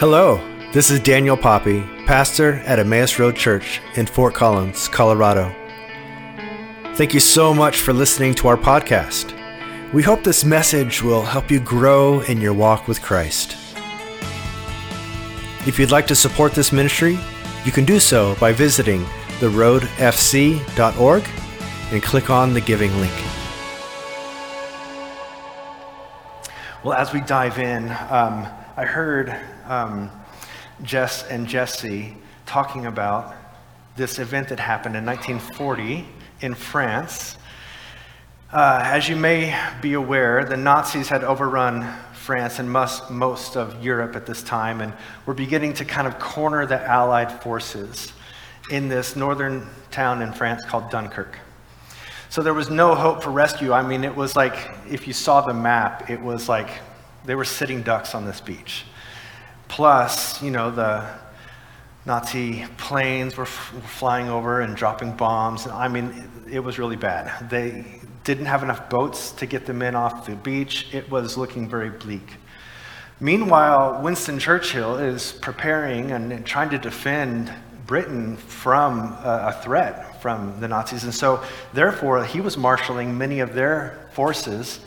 Hello, this is Daniel Poppy, pastor at Emmaus Road Church in Fort Collins, Colorado. Thank you so much for listening to our podcast. We hope this message will help you grow in your walk with Christ. If you'd like to support this ministry, you can do so by visiting therodefc.org and click on the giving link. Well, as we dive in, I heard Jess and Jesse talking about this event that happened in 1940 in France. As you may be aware, the Nazis had overrun France and most of Europe at this time, and were beginning to kind of corner the Allied forces in this northern town in France called Dunkirk. So there was no hope for rescue. I mean, it was like, if you saw the map, it was like they were sitting ducks on this beach. Plus, you know, the Nazi planes were flying over and dropping bombs. I mean, it was really bad. They didn't have enough boats to get the men off the beach. It was looking very bleak. Meanwhile, Winston Churchill is preparing and trying to defend Britain from a threat from the Nazis. And so, therefore, he was marshaling many of their forces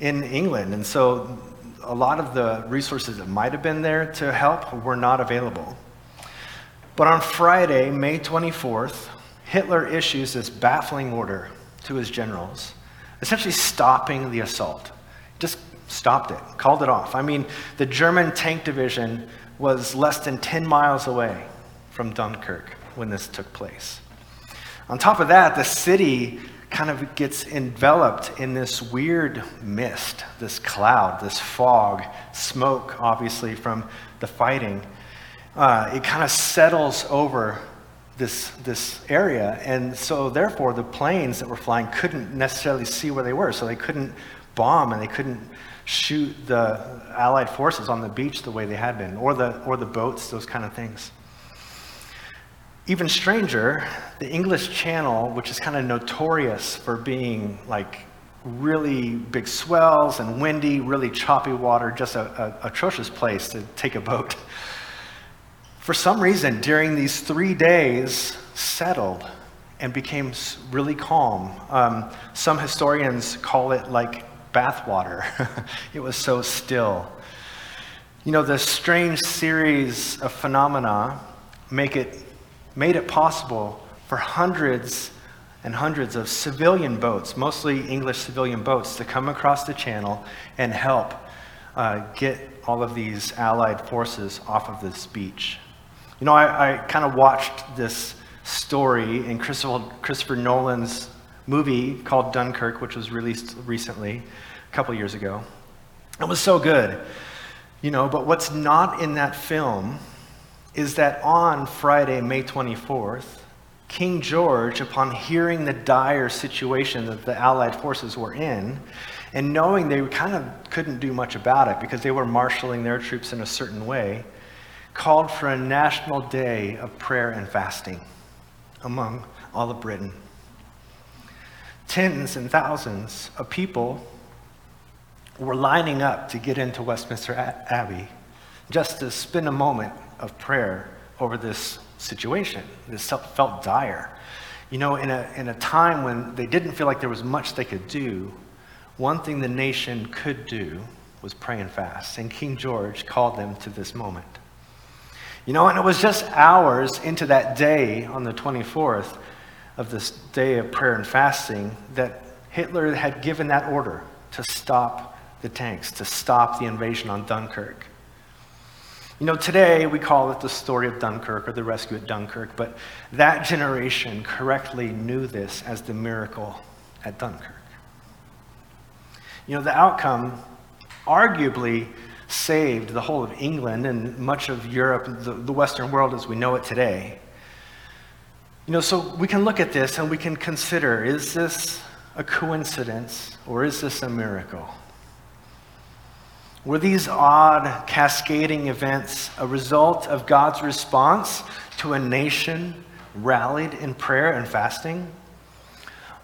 in England. And so a lot of the resources that might have been there to help were not available. But on Friday, May 24th, Hitler issues this baffling order to his generals, essentially stopping the assault. Just stopped it, called it off. I mean, the German tank division was less than 10 miles away from Dunkirk when this took place. On top of that, the city kind of gets enveloped in this weird mist, this cloud, this fog, smoke, obviously, from the fighting. It kind of settles over this area, and so therefore the planes that were flying couldn't necessarily see where they were, so they couldn't bomb and they couldn't shoot the Allied forces on the beach the way they had been, or the boats, those kind of things. Even stranger, the English Channel, which is kind of notorious for being like really big swells and windy, really choppy water, just an atrocious place to take a boat. For some reason, during these 3 days, settled and became really calm. Some historians call it like bathwater. It was so still. You know, this strange series of phenomena made it possible for hundreds and hundreds of civilian boats, mostly English civilian boats, to come across the channel and help get all of these Allied forces off of this beach. You know, I kind of watched this story in Christopher Nolan's movie called Dunkirk, which was released recently, a couple years ago. It was so good, you know, but what's not in that film is that on Friday, May 24th, King George, upon hearing the dire situation that the Allied forces were in, and knowing they kind of couldn't do much about it because they were marshaling their troops in a certain way, called for a national day of prayer and fasting among all of Britain. Tens and thousands of people were lining up to get into Westminster Abbey just to spend a moment of prayer over this situation. This felt dire. You know, in a time when they didn't feel like there was much they could do, one thing the nation could do was pray and fast, and King George called them to this moment. You know, and it was just hours into that day on the 24th of this day of prayer and fasting that Hitler had given that order to stop the tanks, to stop the invasion on Dunkirk. You know, today we call it the story of Dunkirk or the rescue at Dunkirk, but that generation correctly knew this as the miracle at Dunkirk. You know, the outcome arguably saved the whole of England and much of Europe, the Western world as we know it today. You know, so we can look at this and we can consider, is this a coincidence or is this a miracle? Were these odd, cascading events a result of God's response to a nation rallied in prayer and fasting?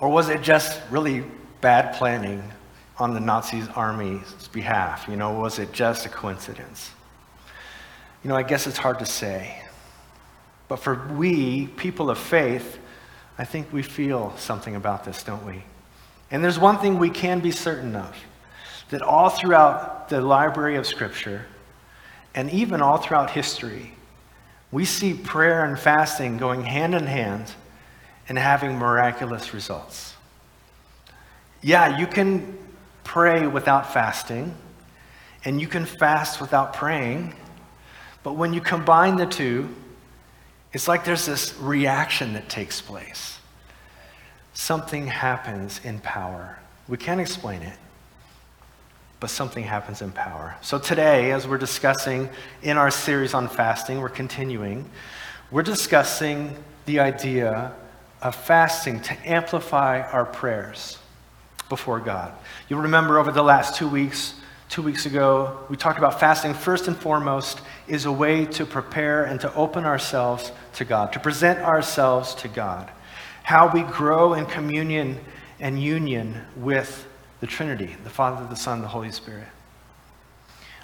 Or was it just really bad planning on the Nazis' army's behalf? You know, was it just a coincidence? You know, I guess it's hard to say. But for we, people of faith, I think we feel something about this, don't we? And there's one thing we can be certain of, that all throughout the library of Scripture, and even all throughout history, we see prayer and fasting going hand in hand and having miraculous results. Yeah, you can pray without fasting, and you can fast without praying, but when you combine the two, it's like there's this reaction that takes place. Something happens in power. We can't explain it, but something happens in power. So today, as we're discussing in our series on fasting, we're discussing the idea of fasting to amplify our prayers before God. You'll remember over the last 2 weeks, 2 weeks ago, we talked about fasting first and foremost is a way to prepare and to open ourselves to God, to present ourselves to God, how we grow in communion and union with the Trinity, the Father, the Son, the Holy Spirit.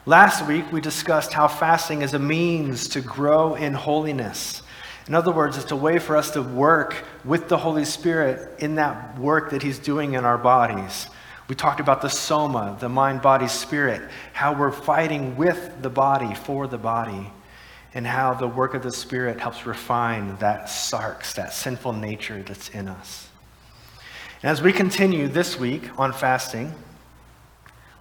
Last week, we discussed how fasting is a means to grow in holiness. In other words, it's a way for us to work with the Holy Spirit in that work that He's doing in our bodies. We talked about the soma, the mind, body, spirit, how we're fighting with the body, for the body, and how the work of the Spirit helps refine that sarx, that sinful nature that's in us. And as we continue this week on fasting,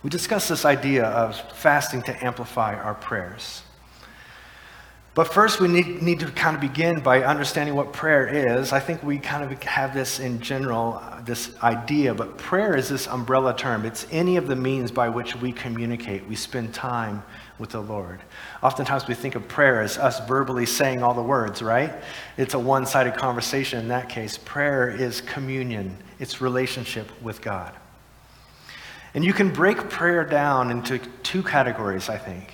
we discuss this idea of fasting to amplify our prayers. But first, we need to kind of begin by understanding what prayer is. I think we kind of have this in general, this idea, but prayer is this umbrella term. It's any of the means by which we communicate, we spend time with the Lord. Oftentimes, we think of prayer as us verbally saying all the words, right? It's a one-sided conversation. In that case, prayer is communion. It's relationship with God. And you can break prayer down into two categories, I think.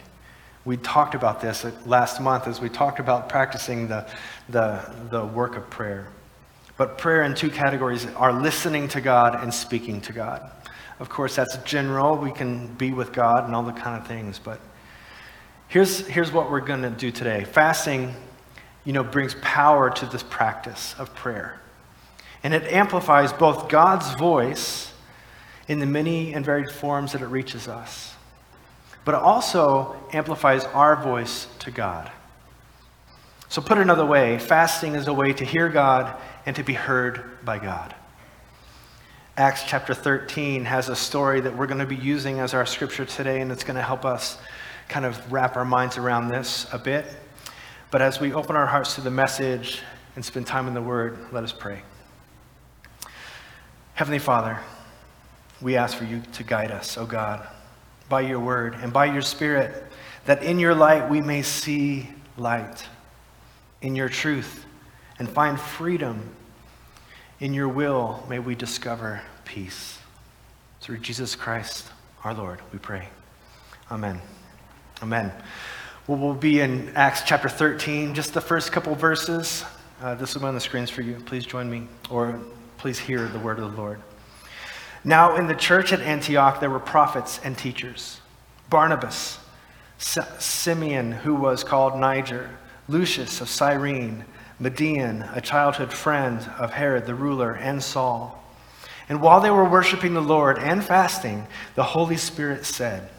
We talked about this last month as we talked about practicing the work of prayer. But prayer in two categories are listening to God and speaking to God. Of course, that's general. We can be with God and all the kind of things. But here's what we're going to do today. Fasting, you know, brings power to this practice of prayer. And it amplifies both God's voice in the many and varied forms that it reaches us, but it also amplifies our voice to God. So put another way, fasting is a way to hear God and to be heard by God. Acts chapter 13 has a story that we're going to be using as our scripture today, and it's going to help us kind of wrap our minds around this a bit. But as we open our hearts to the message and spend time in the Word, let us pray. Heavenly Father, we ask for you to guide us, O God, by your word and by your spirit, that in your light we may see light, in your truth and find freedom. In your will may we discover peace. Through Jesus Christ, our Lord, we pray. Amen. Amen. Well, we'll be in Acts chapter 13, just the first couple verses. This will be on the screens for you. Please join me, or please hear the word of the Lord. Now in the church at Antioch, there were prophets and teachers: Barnabas, Simeon, who was called Niger, Lucius of Cyrene, Madian, a childhood friend of Herod the ruler, and Saul. And while they were worshiping the Lord and fasting, the Holy Spirit said,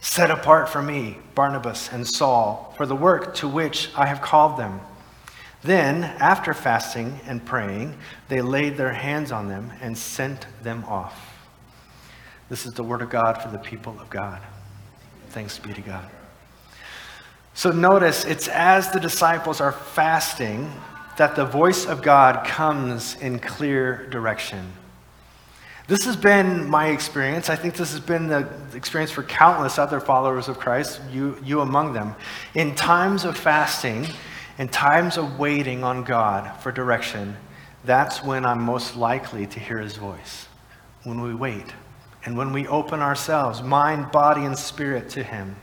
"Set apart for me Barnabas and Saul for the work to which I have called them." Then, after fasting and praying, they laid their hands on them and sent them off. This is the word of God for the people of God. Thanks be to God. So notice, it's as the disciples are fasting that the voice of God comes in clear direction. This has been my experience. I think this has been the experience for countless other followers of Christ, you among them. In times of fasting, in times of waiting on God for direction, that's when I'm most likely to hear his voice. When we wait and when we open ourselves, mind, body, and spirit to him.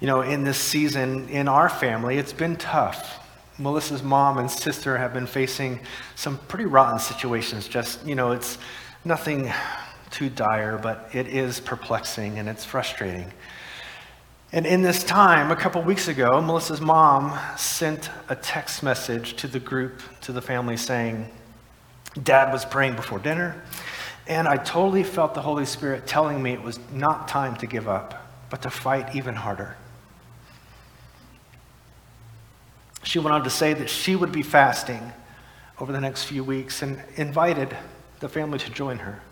You know, in this season, in our family, it's been tough. Melissa's mom and sister have been facing some pretty rotten situations. Just, you know, it's nothing too dire, but it is perplexing and it's frustrating. And in this time, a couple weeks ago, Melissa's mom sent a text message to the group, to the family, saying, Dad was praying before dinner, and I totally felt the Holy Spirit telling me it was not time to give up, but to fight even harder. She went on to say that she would be fasting over the next few weeks and invited the family to join her.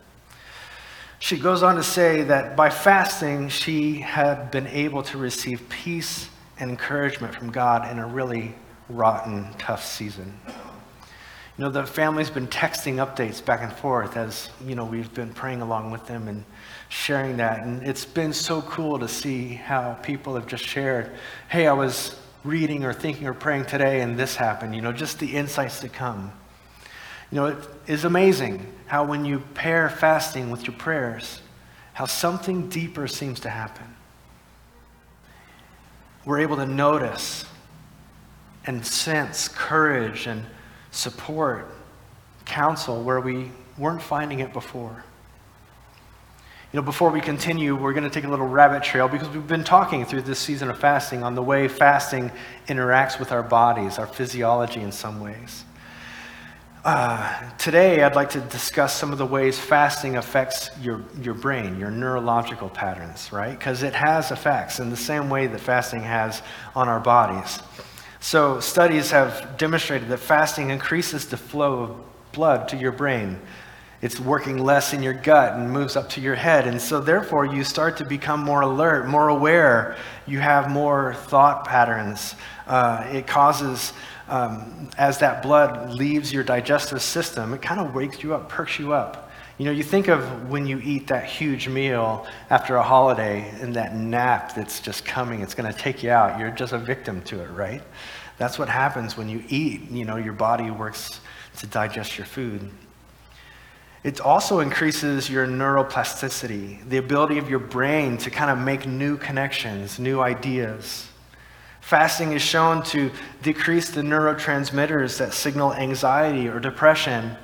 She goes on to say that by fasting, she had been able to receive peace and encouragement from God in a really rotten, tough season. You know, the family's been texting updates back and forth as, you know, we've been praying along with them and sharing that. And it's been so cool to see how people have just shared, hey, I was reading or thinking or praying today and this happened, you know, just the insights that come. You know, it is amazing how when you pair fasting with your prayers, how something deeper seems to happen. We're able to notice and sense courage and support, counsel where we weren't finding it before. You know, before we continue, we're going to take a little rabbit trail because we've been talking through this season of fasting on the way fasting interacts with our bodies, our physiology in some ways. Today, I'd like to discuss some of the ways fasting affects your brain, your neurological patterns, right? Because it has effects in the same way that fasting has on our bodies. So studies have demonstrated that fasting increases the flow of blood to your brain. It's working less in your gut and moves up to your head. And so therefore, you start to become more alert, more aware. You have more thought patterns. It causes... as that blood leaves your digestive system, it kind of wakes you up, perks you up. You know, you think of when you eat that huge meal after a holiday and that nap that's just coming, it's going to take you out. You're just a victim to it, right? That's what happens when you eat. You know, your body works to digest your food. It also increases your neuroplasticity, the ability of your brain to kind of make new connections, new ideas. Fasting is shown to decrease the neurotransmitters that signal anxiety or depression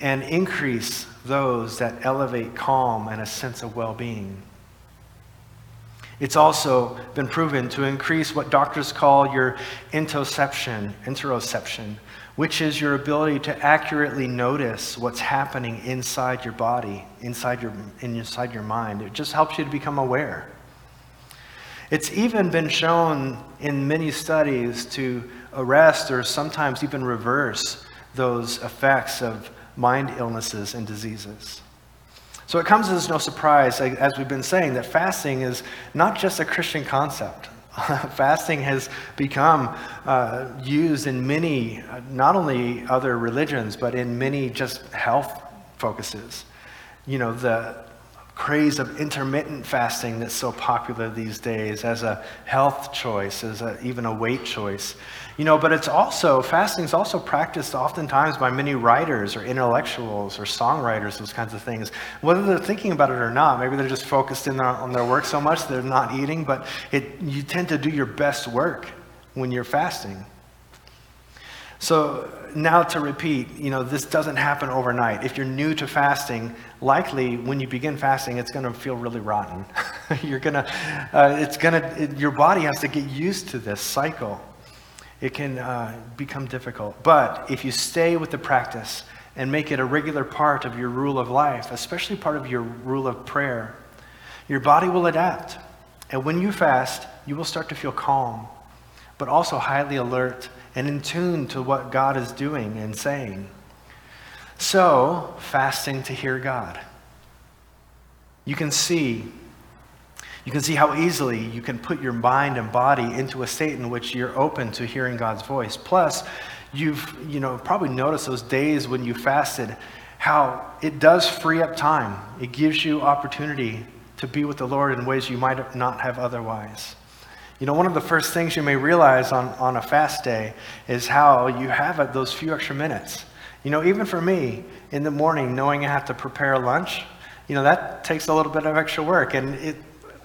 and increase those that elevate calm and a sense of well-being. It's also been proven to increase what doctors call your interoception, which is your ability to accurately notice what's happening inside your body, inside your mind. It just helps you to become aware. It's even been shown in many studies to arrest or sometimes even reverse those effects of mind illnesses and diseases. So it comes as no surprise, as we've been saying, that fasting is not just a Christian concept. Fasting has become used in many, not only other religions, but in many just health focuses. You know, the craze of intermittent fasting that's so popular these days as a health choice, as even a weight choice. You know, but it's also, fasting is also practiced oftentimes by many writers or intellectuals or songwriters, those kinds of things. Whether they're thinking about it or not, maybe they're just focused on their work so much they're not eating, but you tend to do your best work when you're fasting. So now to repeat, you know, this doesn't happen overnight. If you're new to fasting, likely when you begin fasting, it's going to feel really rotten. Your body has to get used to this cycle. It can become difficult. But if you stay with the practice and make it a regular part of your rule of life, especially part of your rule of prayer, your body will adapt. And when you fast, you will start to feel calm, but also highly alert and in tune to what God is doing and saying. So, fasting to hear God. You can see how easily you can put your mind and body into a state in which you're open to hearing God's voice. Plus, you've probably noticed those days when you fasted, how it does free up time. It gives you opportunity to be with the Lord in ways you might not have otherwise. You know, one of the first things you may realize on a fast day is how you have those few extra minutes. You know, even for me, in the morning, knowing I have to prepare lunch, you know, that takes a little bit of extra work. And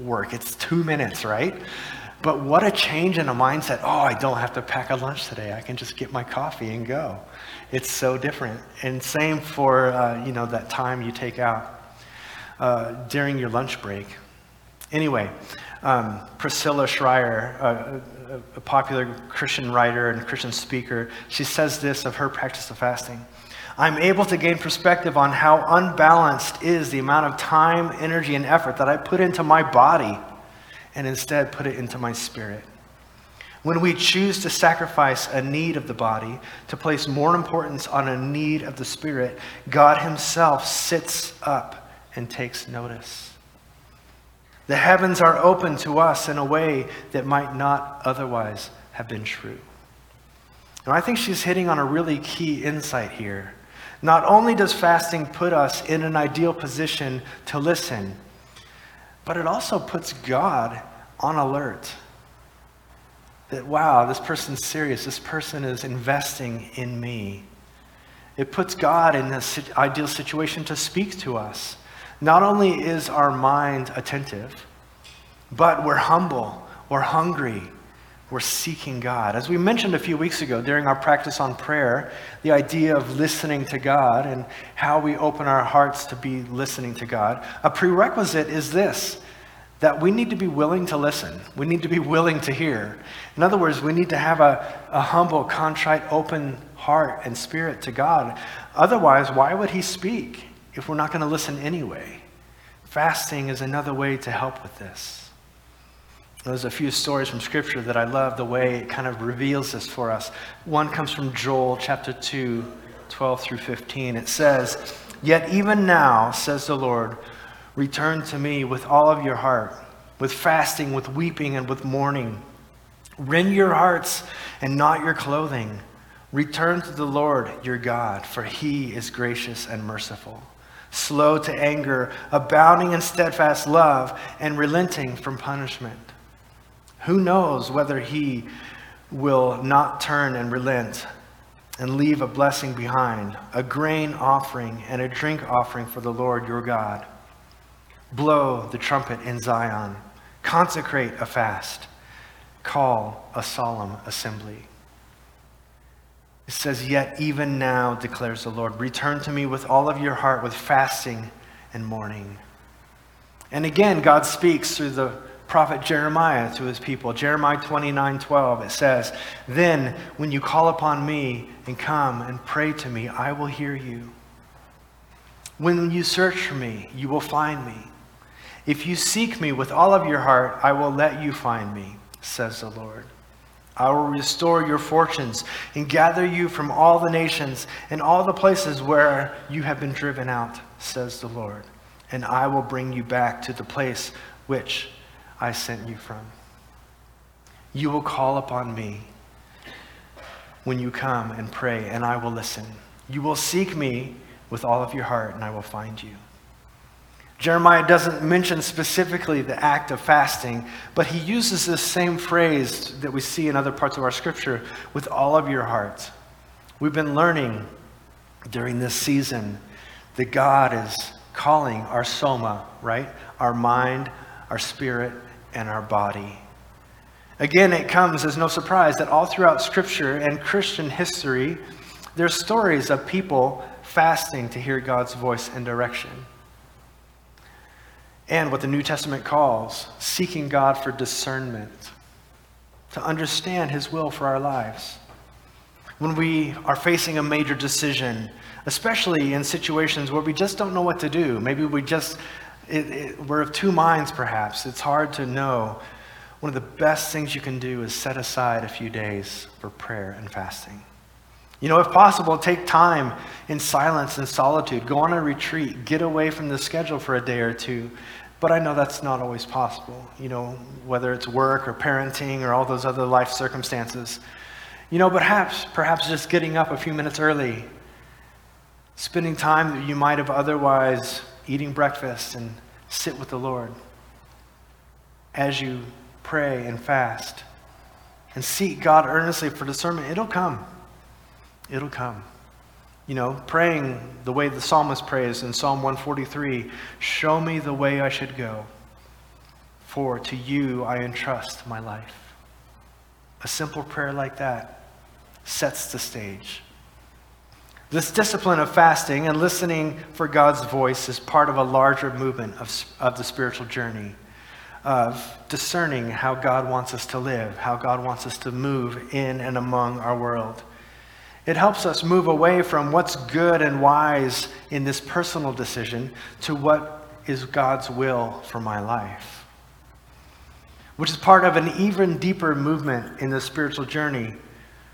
it's 2 minutes, right? But what a change in a mindset. Oh, I don't have to pack a lunch today. I can just get my coffee and go. It's so different. And same for, that time you take out during your lunch break. Anyway, Priscilla Shirer, a popular Christian writer and Christian speaker, she says this of her practice of fasting: I'm able to gain perspective on how unbalanced is the amount of time, energy, and effort that I put into my body and instead put it into my spirit. When we choose to sacrifice a need of the body to place more importance on a need of the spirit, God himself sits up and takes notice. The heavens are open to us in a way that might not otherwise have been true. And I think she's hitting on a really key insight here. Not only does fasting put us in an ideal position to listen, but it also puts God on alert. That, wow, this person's serious. This person is investing in me. It puts God in this ideal situation to speak to us. Not only is our mind attentive, but we're humble, we're hungry, we're seeking God. As we mentioned a few weeks ago during our practice on prayer, the idea of listening to God and how we open our hearts to be listening to God, a prerequisite is this, that we need to be willing to listen. We need to be willing to hear. In other words, we need to have a humble, contrite, open heart and spirit to God. Otherwise, why would he speak if we're not going to listen anyway? Fasting is another way to help with this. There's a few stories from Scripture that I love the way it kind of reveals this for us. One comes from Joel chapter 2, 12 through 15. It says, "Yet even now, says the Lord, return to me with all of your heart, with fasting, with weeping, and with mourning. Rend your hearts and not your clothing. Return to the Lord your God, for he is gracious and merciful, slow to anger, abounding in steadfast love, and relenting from punishment. Who knows whether he will not turn and relent and leave a blessing behind, a grain offering and a drink offering for the Lord your God. Blow the trumpet in Zion, consecrate a fast, call a solemn assembly." It says, "Yet even now, declares the Lord, return to me with all of your heart, with fasting and mourning." And again, God speaks through the prophet Jeremiah to his people. Jeremiah 29:12, it says, "Then when you call upon me and come and pray to me, I will hear you. When you search for me, you will find me. If you seek me with all of your heart, I will let you find me, says the Lord. I will restore your fortunes and gather you from all the nations and all the places where you have been driven out, says the Lord. And I will bring you back to the place which I sent you from. You will call upon me when you come and pray, and I will listen. You will seek me with all of your heart, and I will find you." Jeremiah doesn't mention specifically the act of fasting, but he uses this same phrase that we see in other parts of our scripture, with all of your heart. We've been learning during this season that God is calling our soma, right? Our mind, our spirit, and our body. Again, it comes as no surprise that all throughout scripture and Christian history, there's stories of people fasting to hear God's voice and direction. And what the New Testament calls seeking God for discernment, to understand his will for our lives. When we are facing a major decision, especially in situations where we just don't know what to do, maybe we're of two minds perhaps, it's hard to know, one of the best things you can do is set aside a few days for prayer and fasting. You know, if possible, take time in silence and solitude. Go on a retreat. Get away from the schedule for a day or two. But I know that's not always possible, you know, whether it's work or parenting or all those other life circumstances. You know, perhaps just getting up a few minutes early, spending time that you might have otherwise eating breakfast, and sit with the Lord as you pray and fast and seek God earnestly for discernment. It'll come. You know, praying the way the psalmist prays in Psalm 143, "Show me the way I should go, for to you I entrust my life." A simple prayer like that sets the stage. This discipline of fasting and listening for God's voice is part of a larger movement of the spiritual journey, of discerning how God wants us to live, how God wants us to move in and among our world. It helps us move away from what's good and wise in this personal decision to what is God's will for my life, which is part of an even deeper movement in the spiritual journey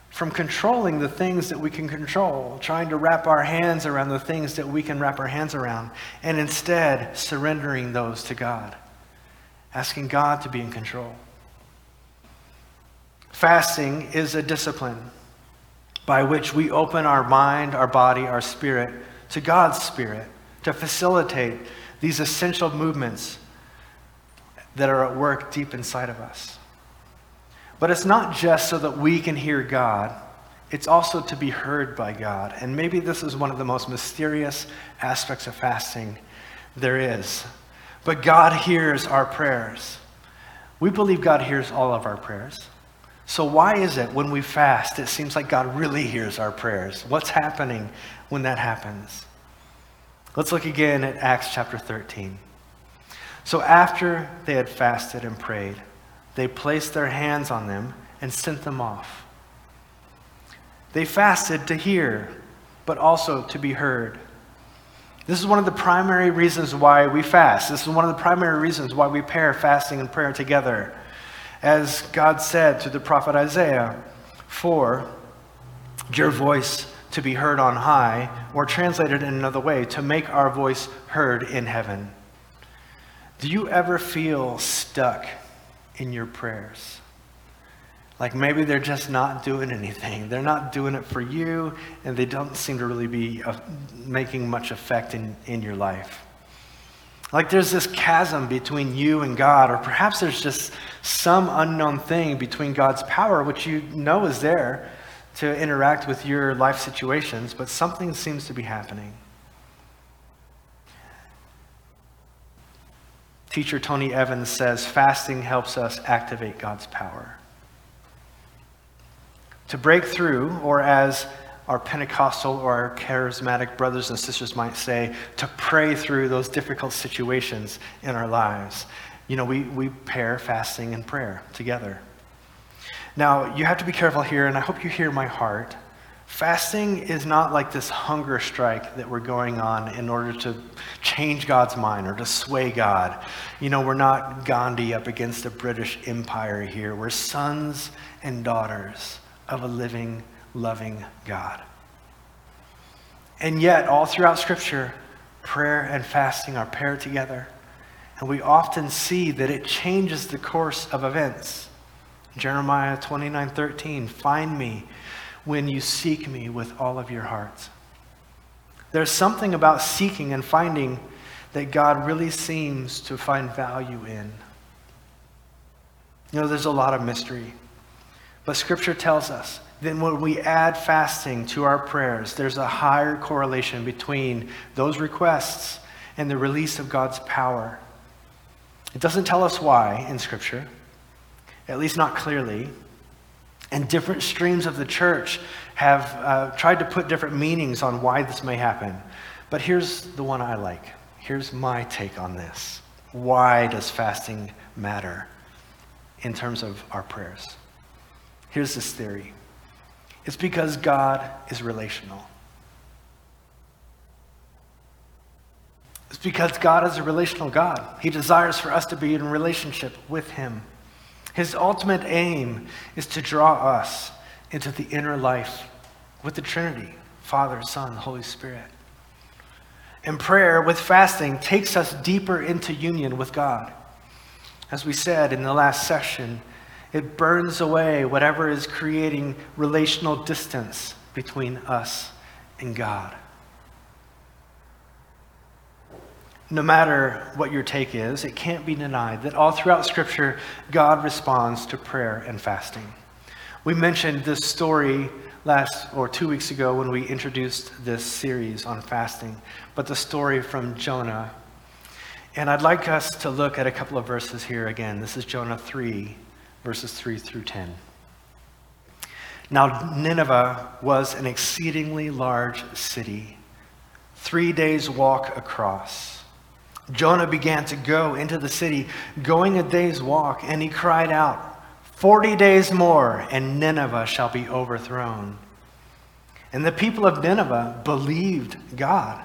from controlling the things that we can control, trying to wrap our hands around the things that we can wrap our hands around, and instead surrendering those to God, asking God to be in control. Fasting is a discipline by which we open our mind, our body, our spirit to God's spirit to facilitate these essential movements that are at work deep inside of us. But it's not just so that we can hear God, it's also to be heard by God. And maybe this is one of the most mysterious aspects of fasting there is. But God hears our prayers. We believe God hears all of our prayers. So why is it when we fast, it seems like God really hears our prayers? What's happening when that happens? Let's look again at Acts chapter 13. So after they had fasted and prayed, they placed their hands on them and sent them off. They fasted to hear, but also to be heard. This is one of the primary reasons why we fast. This is one of the primary reasons why we pair fasting and prayer together. As God said to the prophet Isaiah, for your voice to be heard on high, or translated in another way, to make our voice heard in heaven. Do you ever feel stuck in your prayers? Like maybe they're just not doing anything. They're not doing it for you, and they don't seem to really be making much effect in your life. Like there's this chasm between you and God, or perhaps there's just some unknown thing between God's power, which you know is there to interact with your life situations, but something seems to be happening. Teacher Tony Evans says, fasting helps us activate God's power. To break through, or as our Pentecostal or our charismatic brothers and sisters might say, to pray through those difficult situations in our lives. You know, we pair fasting and prayer together. Now, you have to be careful here, and I hope you hear my heart. Fasting is not like this hunger strike that we're going on in order to change God's mind or to sway God. You know, we're not Gandhi up against the British Empire here. We're sons and daughters of a living, loving God. And yet, all throughout Scripture, prayer and fasting are paired together. And we often see that it changes the course of events. Jeremiah 29:13, find me when you seek me with all of your heart. There's something about seeking and finding that God really seems to find value in. You know, there's a lot of mystery. But Scripture tells us that when we add fasting to our prayers, there's a higher correlation between those requests and the release of God's power. It doesn't tell us why in Scripture, at least not clearly. And different streams of the church have tried to put different meanings on why this may happen. But here's the one I like. Here's my take on this. Why does fasting matter in terms of our prayers? Here's this theory. It's because God is relational. It's because God is a relational God. He desires for us to be in relationship with Him. His ultimate aim is to draw us into the inner life with the Trinity, Father, Son, Holy Spirit. And prayer with fasting takes us deeper into union with God. As we said in the last section, it burns away whatever is creating relational distance between us and God. No matter what your take is, it can't be denied that all throughout Scripture, God responds to prayer and fasting. We mentioned this story 2 weeks ago when we introduced this series on fasting, but the story from Jonah. And I'd like us to look at a couple of verses here again. This is Jonah 3. Verses 3 through 10. Now Nineveh was an exceedingly large city, 3 days' walk across. Jonah began to go into the city, going a day's walk, and he cried out, 40 days more, and Nineveh shall be overthrown. And the people of Nineveh believed God.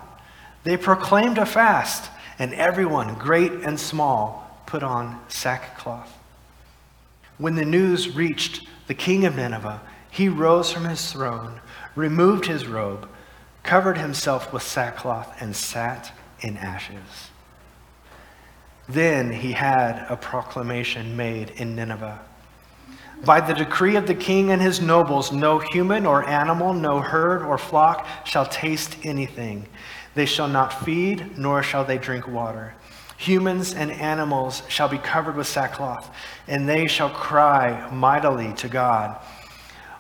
They proclaimed a fast, and everyone, great and small, put on sackcloth. When the news reached the king of Nineveh, he rose from his throne, removed his robe, covered himself with sackcloth, and sat in ashes. Then he had a proclamation made in Nineveh. By the decree of the king and his nobles, no human or animal, no herd or flock shall taste anything. They shall not feed, nor shall they drink water. Humans and animals shall be covered with sackcloth, and they shall cry mightily to God.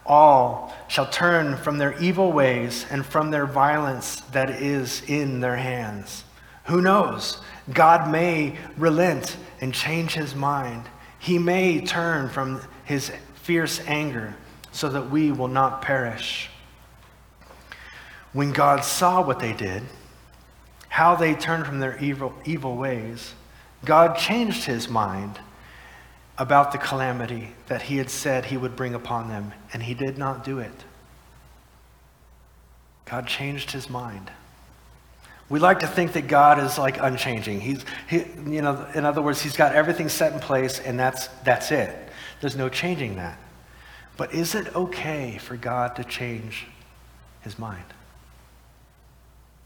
All shall turn from their evil ways and from their violence that is in their hands. Who knows? God may relent and change his mind. He may turn from his fierce anger so that we will not perish. When God saw what they did, how they turned from their evil ways, God changed his mind about the calamity that he had said he would bring upon them, and he did not do it. God changed his mind. We like to think that God is like unchanging. In other words, he's got everything set in place, and that's it. There's no changing that. But is it okay for God to change his mind?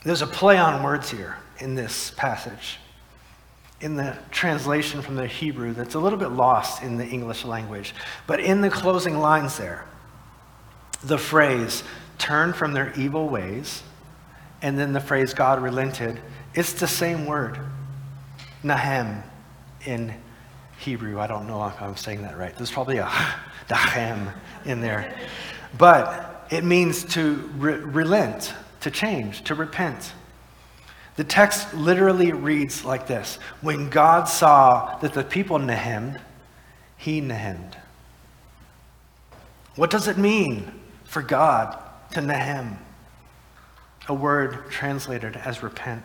There's a play on words here in this passage, in the translation from the Hebrew that's a little bit lost in the English language. But in the closing lines there, the phrase, turn from their evil ways, and then the phrase, God relented, it's the same word, nahem, in Hebrew. I don't know if I'm saying that right. There's probably a nahem in there. But it means to relent, to change, to repent. The text literally reads like this. When God saw that the people nahemed, he nahemed. What does it mean for God to nahem? A word translated as repent.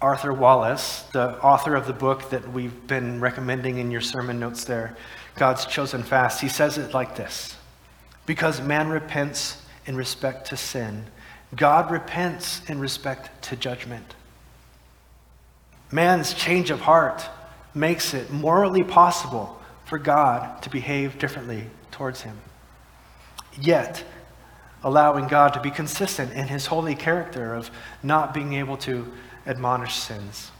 Arthur Wallace, the author of the book that we've been recommending in your sermon notes there, God's Chosen Fast, he says it like this. Because man repents in respect to sin, God repents in respect to judgment. Man's change of heart makes it morally possible for God to behave differently towards him, yet allowing God to be consistent in his holy character of not being able to admonish sins.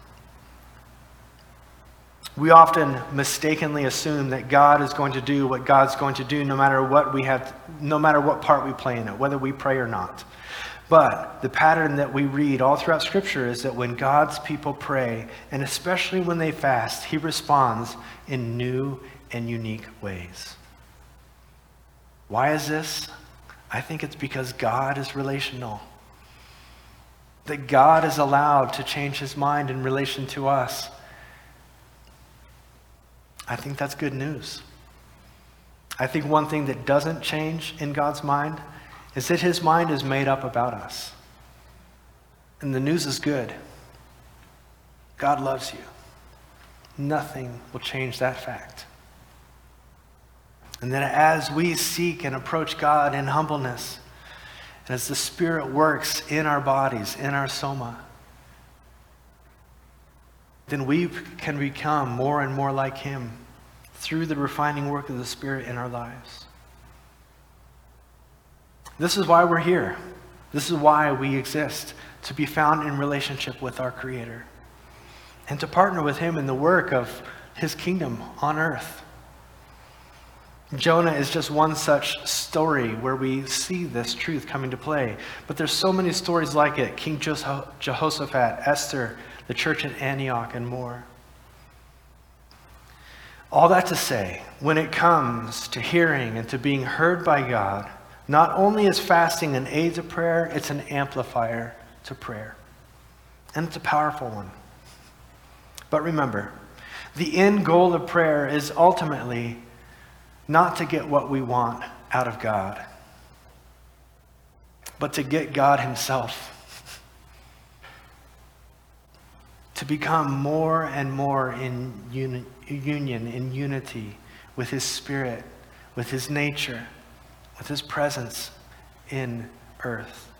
We often mistakenly assume that God is going to do what God's going to do no matter what part we play in it, whether we pray or not. But the pattern that we read all throughout Scripture is that when God's people pray, and especially when they fast, he responds in new and unique ways. Why is this? I think it's because God is relational. That God is allowed to change his mind in relation to us. I think that's good news. I think one thing that doesn't change in God's mind is that his mind is made up about us. And the news is good. God loves you. Nothing will change that fact. And then as we seek and approach God in humbleness, and as the Spirit works in our bodies, in our soma, then we can become more and more like him through the refining work of the Spirit in our lives. This is why we're here. This is why we exist, to be found in relationship with our Creator and to partner with him in the work of his kingdom on earth. Jonah is just one such story where we see this truth coming to play, but there's so many stories like it. King Jehoshaphat, Esther, the church in Antioch, and more. All that to say, when it comes to hearing and to being heard by God, not only is fasting an aid to prayer, it's an amplifier to prayer. And it's a powerful one. But remember, the end goal of prayer is ultimately not to get what we want out of God, but to get God himself. to become more and more in union, in unity with his spirit, with his nature, with his presence in earth.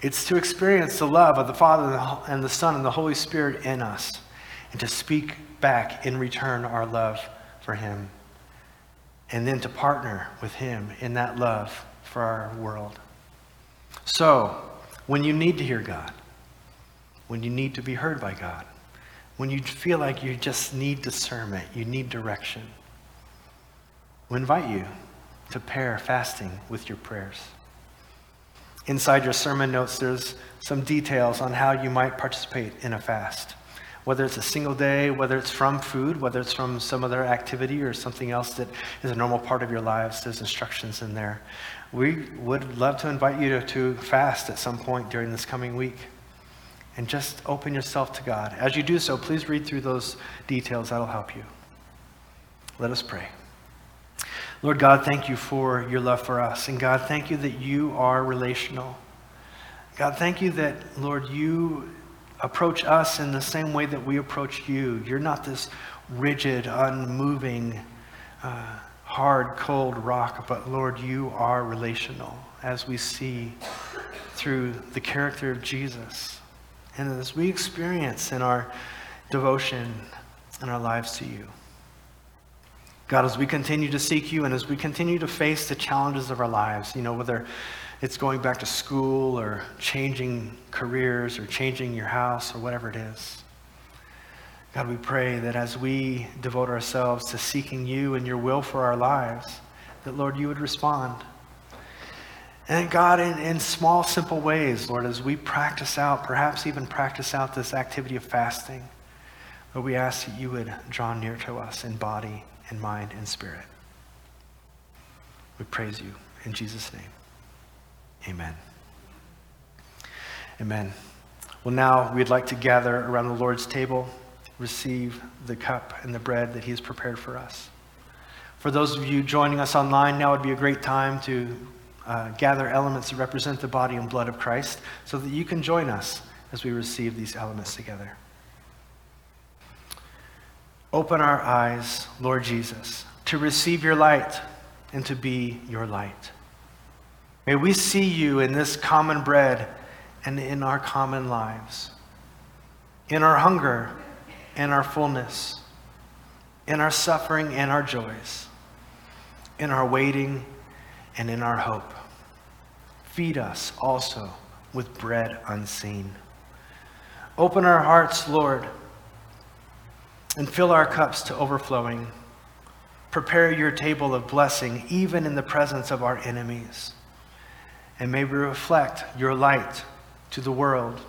It's to experience the love of the Father and the Son and the Holy Spirit in us, and to speak back in return our love for him, and then to partner with him in that love for our world. So, when you need to hear God, when you need to be heard by God, when you feel like you just need discernment, you need direction, we invite you to pair fasting with your prayers. Inside your sermon notes, there's some details on how you might participate in a fast, whether it's a single day, whether it's from food, whether it's from some other activity or something else that is a normal part of your lives. There's instructions in there. We would love to invite you to fast at some point during this coming week, and just open yourself to God. As you do so, please read through those details. That'll help you. Let us pray. Lord God, thank you for your love for us. And God, thank you that you are relational. God, thank you that, Lord, you approach us in the same way that we approach you. You're not this rigid, unmoving, hard, cold rock, but Lord, you are relational, as we see through the character of Jesus. And as we experience in our devotion and our lives to you. God, as we continue to seek you and as we continue to face the challenges of our lives, whether it's going back to school or changing careers or changing your house or whatever it is, God, we pray that as we devote ourselves to seeking you and your will for our lives, that, Lord, you would respond. And God, in small, simple ways, Lord, as we perhaps even practice out this activity of fasting, Lord, we ask that you would draw near to us in body and mind and spirit. We praise you in Jesus' name. Amen. Amen. Well, now we'd like to gather around the Lord's table, receive the cup and the bread that he has prepared for us. For those of you joining us online, now would be a great time to gather elements that represent the body and blood of Christ so that you can join us as we receive these elements together. Open our eyes, Lord Jesus, to receive your light and to be your light. May we see you in this common bread and in our common lives, in our hunger and our fullness, in our suffering and our joys, in our waiting and in our hope. Feed us also with bread unseen. Open our hearts, Lord, and fill our cups to overflowing. Prepare your table of blessing, even in the presence of our enemies. And may we reflect your light to the world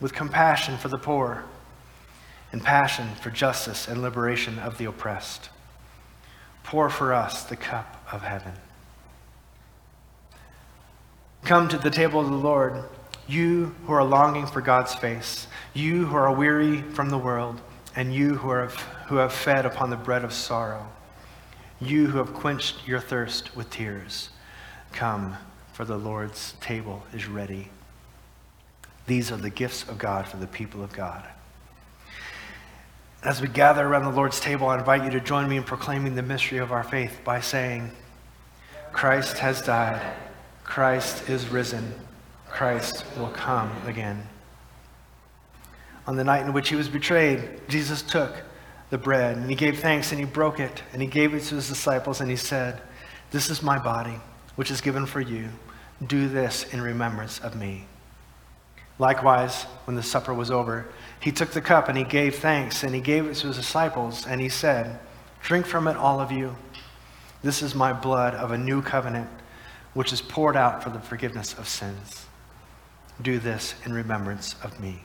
with compassion for the poor and passion for justice and liberation of the oppressed. Pour for us the cup of heaven. Come to the table of the Lord, you who are longing for God's face, you who are weary from the world, and you who have fed upon the bread of sorrow, you who have quenched your thirst with tears. Come, for the Lord's table is ready. These are the gifts of God for the people of God. As we gather around the Lord's table, I invite you to join me in proclaiming the mystery of our faith by saying, Christ has died, Christ is risen, Christ will come again. On the night in which he was betrayed, Jesus took the bread and he gave thanks and he broke it and he gave it to his disciples and he said, this is my body, which is given for you. Do this in remembrance of me. Likewise, when the supper was over, he took the cup and he gave thanks and he gave it to his disciples and he said, drink from it, all of you. This is my blood of a new covenant, which is poured out for the forgiveness of sins. Do this in remembrance of me.